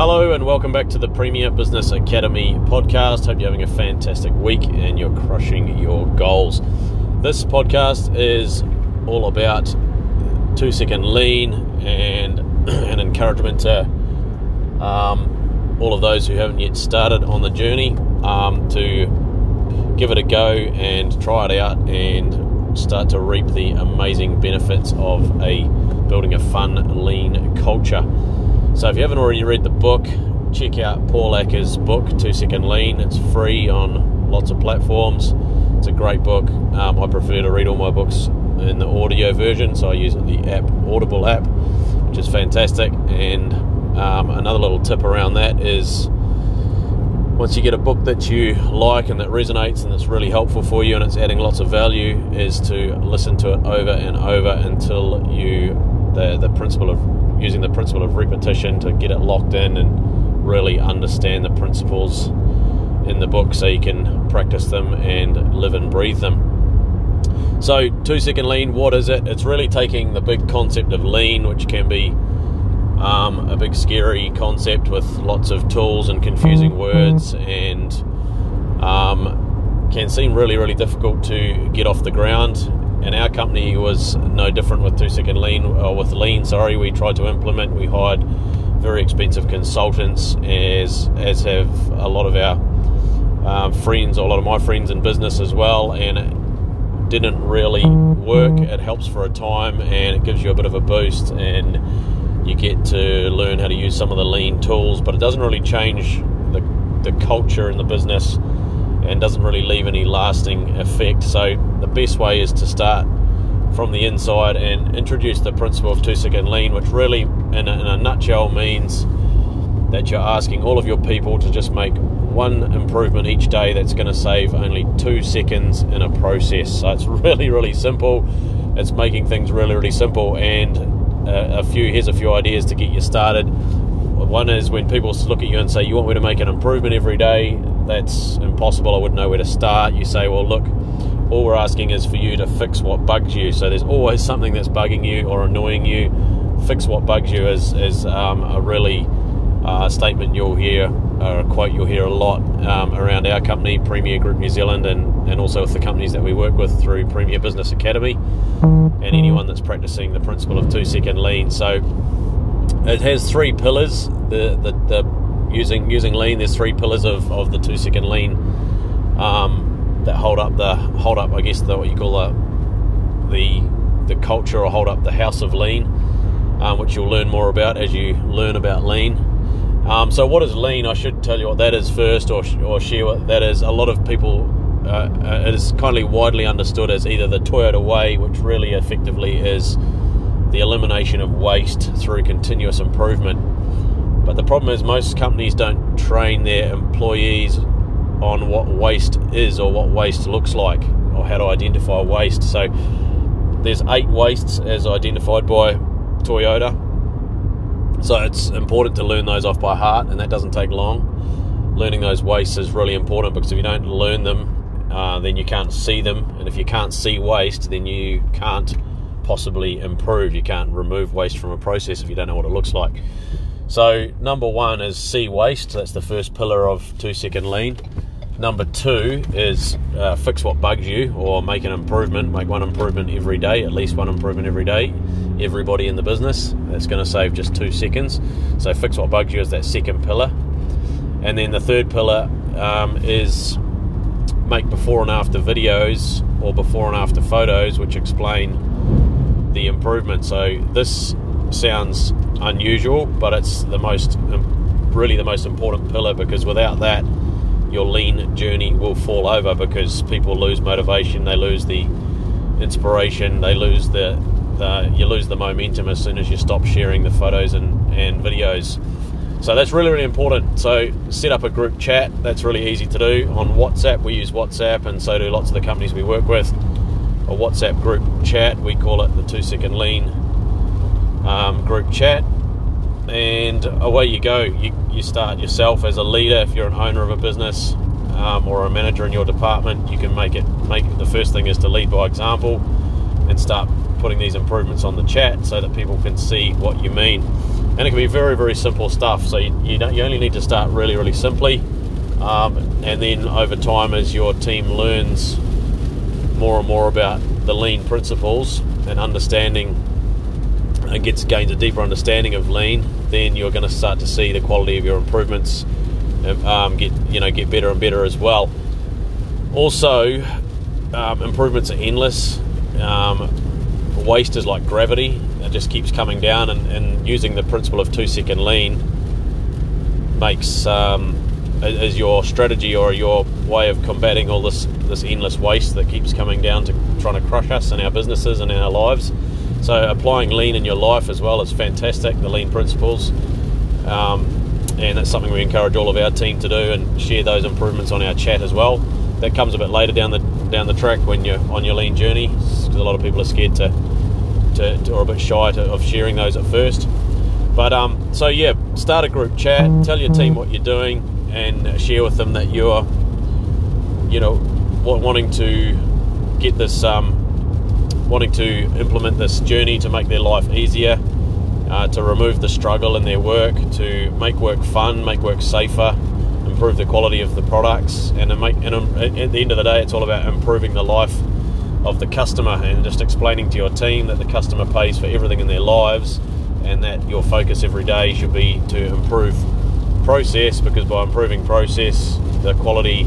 Hello and welcome back to the Premier Business Academy podcast. Hope you're having a fantastic week and you're crushing your goals. This podcast is all about 2 Second Lean and an encouragement to all of those who haven't yet started on the journey to give it a go and try it out and start to reap the amazing benefits of building a fun, lean culture. So if you haven't already read the book, check out Paul Acker's book, 2 Second Lean. It's free on lots of platforms. It's a great book. I prefer to read all my books in the audio version, so I use the Audible app, which is fantastic. And another little tip around that is once you get a book that you like and that resonates and that's really helpful for you and it's adding lots of value, is to listen to it over and over until using the principle of repetition to get it locked in and really understand the principles in the book so you can practice them and live and breathe them. So 2 Second Lean, what is it? It's really taking the big concept of lean, which can be a big scary concept with lots of tools and confusing words and can seem really, really difficult to get off the ground. And our company was no different with 2 Second Lean, or with Lean, sorry. We tried to implement. We hired very expensive consultants, as have a lot of our friends, or a lot of my friends in business as well. And it didn't really work. It helps for a time, and it gives you a bit of a boost, and you get to learn how to use some of the lean tools. But it doesn't really change the culture in the business, and doesn't really leave any lasting effect. So the best way is to start from the inside and introduce the principle of 2 Second Lean, which really in a nutshell means that you're asking all of your people to just make one improvement each day that's going to save only 2 seconds in a process. So it's really, really simple. It's making things really, really simple. And here's a few ideas to get you started. One is, when people look at you and say, you want me to make an improvement every day? That's impossible. I wouldn't know where to start. You say, well, look, all we're asking is for you to fix what bugs you. So there's always something that's bugging you or annoying you. Fix what bugs you is a really statement you'll hear, or a quote you'll hear a lot around our company, Premier Group New Zealand, and also with the companies that we work with through Premier Business Academy, and anyone that's practicing the principle of 2 Second Lean. So it has three pillars. Using lean, there's three pillars of the 2 Second Lean that hold up, I guess, what you call the culture, or hold up the house of lean, which you'll learn more about as you learn about lean. So what is lean? I should tell you what that is first, or share what that is. A lot of people, it is kindly widely understood as either the Toyota way, which really effectively is the elimination of waste through continuous improvement. But the problem is most companies don't train their employees on what waste is, or what waste looks like, or how to identify waste. So there's 8 wastes as identified by Toyota. So it's important to learn those off by heart, and that doesn't take long. Learning those wastes is really important, because if you don't learn them, then you can't see them. And if you can't see waste, then you can't possibly improve. You can't remove waste from a process if you don't know what it looks like. So number 1 is see waste. That's the first pillar of 2 Second Lean. Number 2 is fix what bugs you, or make an improvement. Make one improvement every day, at least one improvement every day. Everybody in the business. That's going to save just 2 seconds. So fix what bugs you is that second pillar. And then the third pillar is make before and after videos, or before and after photos, which explain the improvement. So this sounds unusual, but it's the most important pillar, because without that your lean journey will fall over, because people lose motivation, they lose the inspiration, they lose you lose the momentum as soon as you stop sharing the photos and videos. So that's really, really important. So set up a group chat. That's really easy to do on WhatsApp. We use WhatsApp, and so do lots of the companies we work with. A WhatsApp group chat, we call it the 2 Second Lean group chat, and away you go. You start yourself as a leader. If you're an owner of a business or a manager in your department, you can make it. The first thing is to lead by example and start putting these improvements on the chat so that people can see what you mean. And it can be very, very simple stuff. So you only need to start really, really simply. And then over time, as your team learns more and more about the lean principles and understanding and gains a deeper understanding of lean, then you're going to start to see the quality of your improvements get better and better as well. Also, improvements are endless. Waste is like gravity. It just keeps coming down, and using the principle of 2 second lean makes as your strategy or your way of combating all this endless waste that keeps coming down to trying to crush us in our businesses and in our lives. So applying lean in your life as well is fantastic, the lean principles. And that's something we encourage all of our team to do, and share those improvements on our chat as well. That comes a bit later down the track when you're on your lean journey, because a lot of people are scared to or a bit shy of sharing those at first. But start a group chat, tell your team what you're doing, and share with them that you're wanting to get this, wanting to implement this journey to make their life easier. To remove the struggle in their work, to make work fun, make work safer, improve the quality of the products, and at the end of the day, it's all about improving the life of the customer, and just explaining to your team that the customer pays for everything in their lives, and that your focus every day should be to improve process, because by improving process, the quality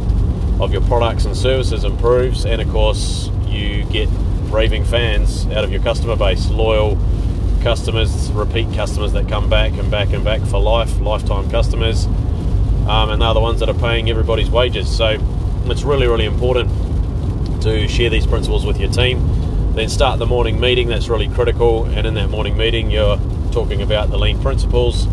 of your products and services improves, and of course, you get raving fans out of your customer base, loyal customers, repeat customers that come back and back and back for lifetime customers, and they're the ones that are paying everybody's wages. So it's really, really important to share these principles with your team. Then start the morning meeting, that's really critical, and in that morning meeting you're talking about the lean principles,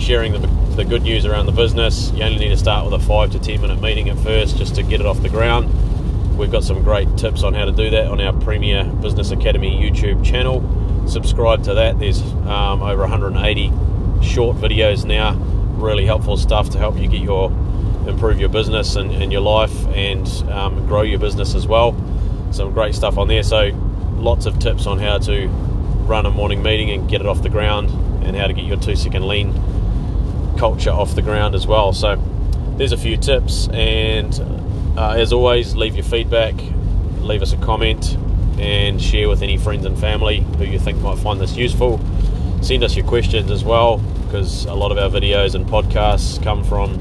sharing the good news around the business. You only need to start with a 5 to 10 minute meeting at first just to get it off the ground. We've got some great tips on how to do that on our Premier Business Academy YouTube channel. Subscribe to that. There's over 180 short videos now, really helpful stuff to help you improve your business and your life, and grow your business as well. Some great stuff on there, so lots of tips on how to run a morning meeting and get it off the ground, and how to get your 2 second lean culture off the ground as well. So there's a few tips, and as always, leave your feedback, leave us a comment, and share with any friends and family who you think might find this useful. Send us your questions as well, because a lot of our videos and podcasts come from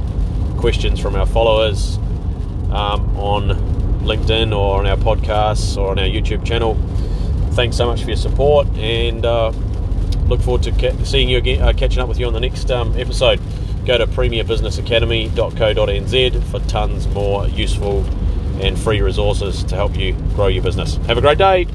questions from our followers on LinkedIn, or on our podcasts, or on our YouTube channel. Thanks so much for your support, and look forward to seeing you again, catching up with you on the next episode. Go to premierbusinessacademy.co.nz for tons more useful and free resources to help you grow your business. Have a great day.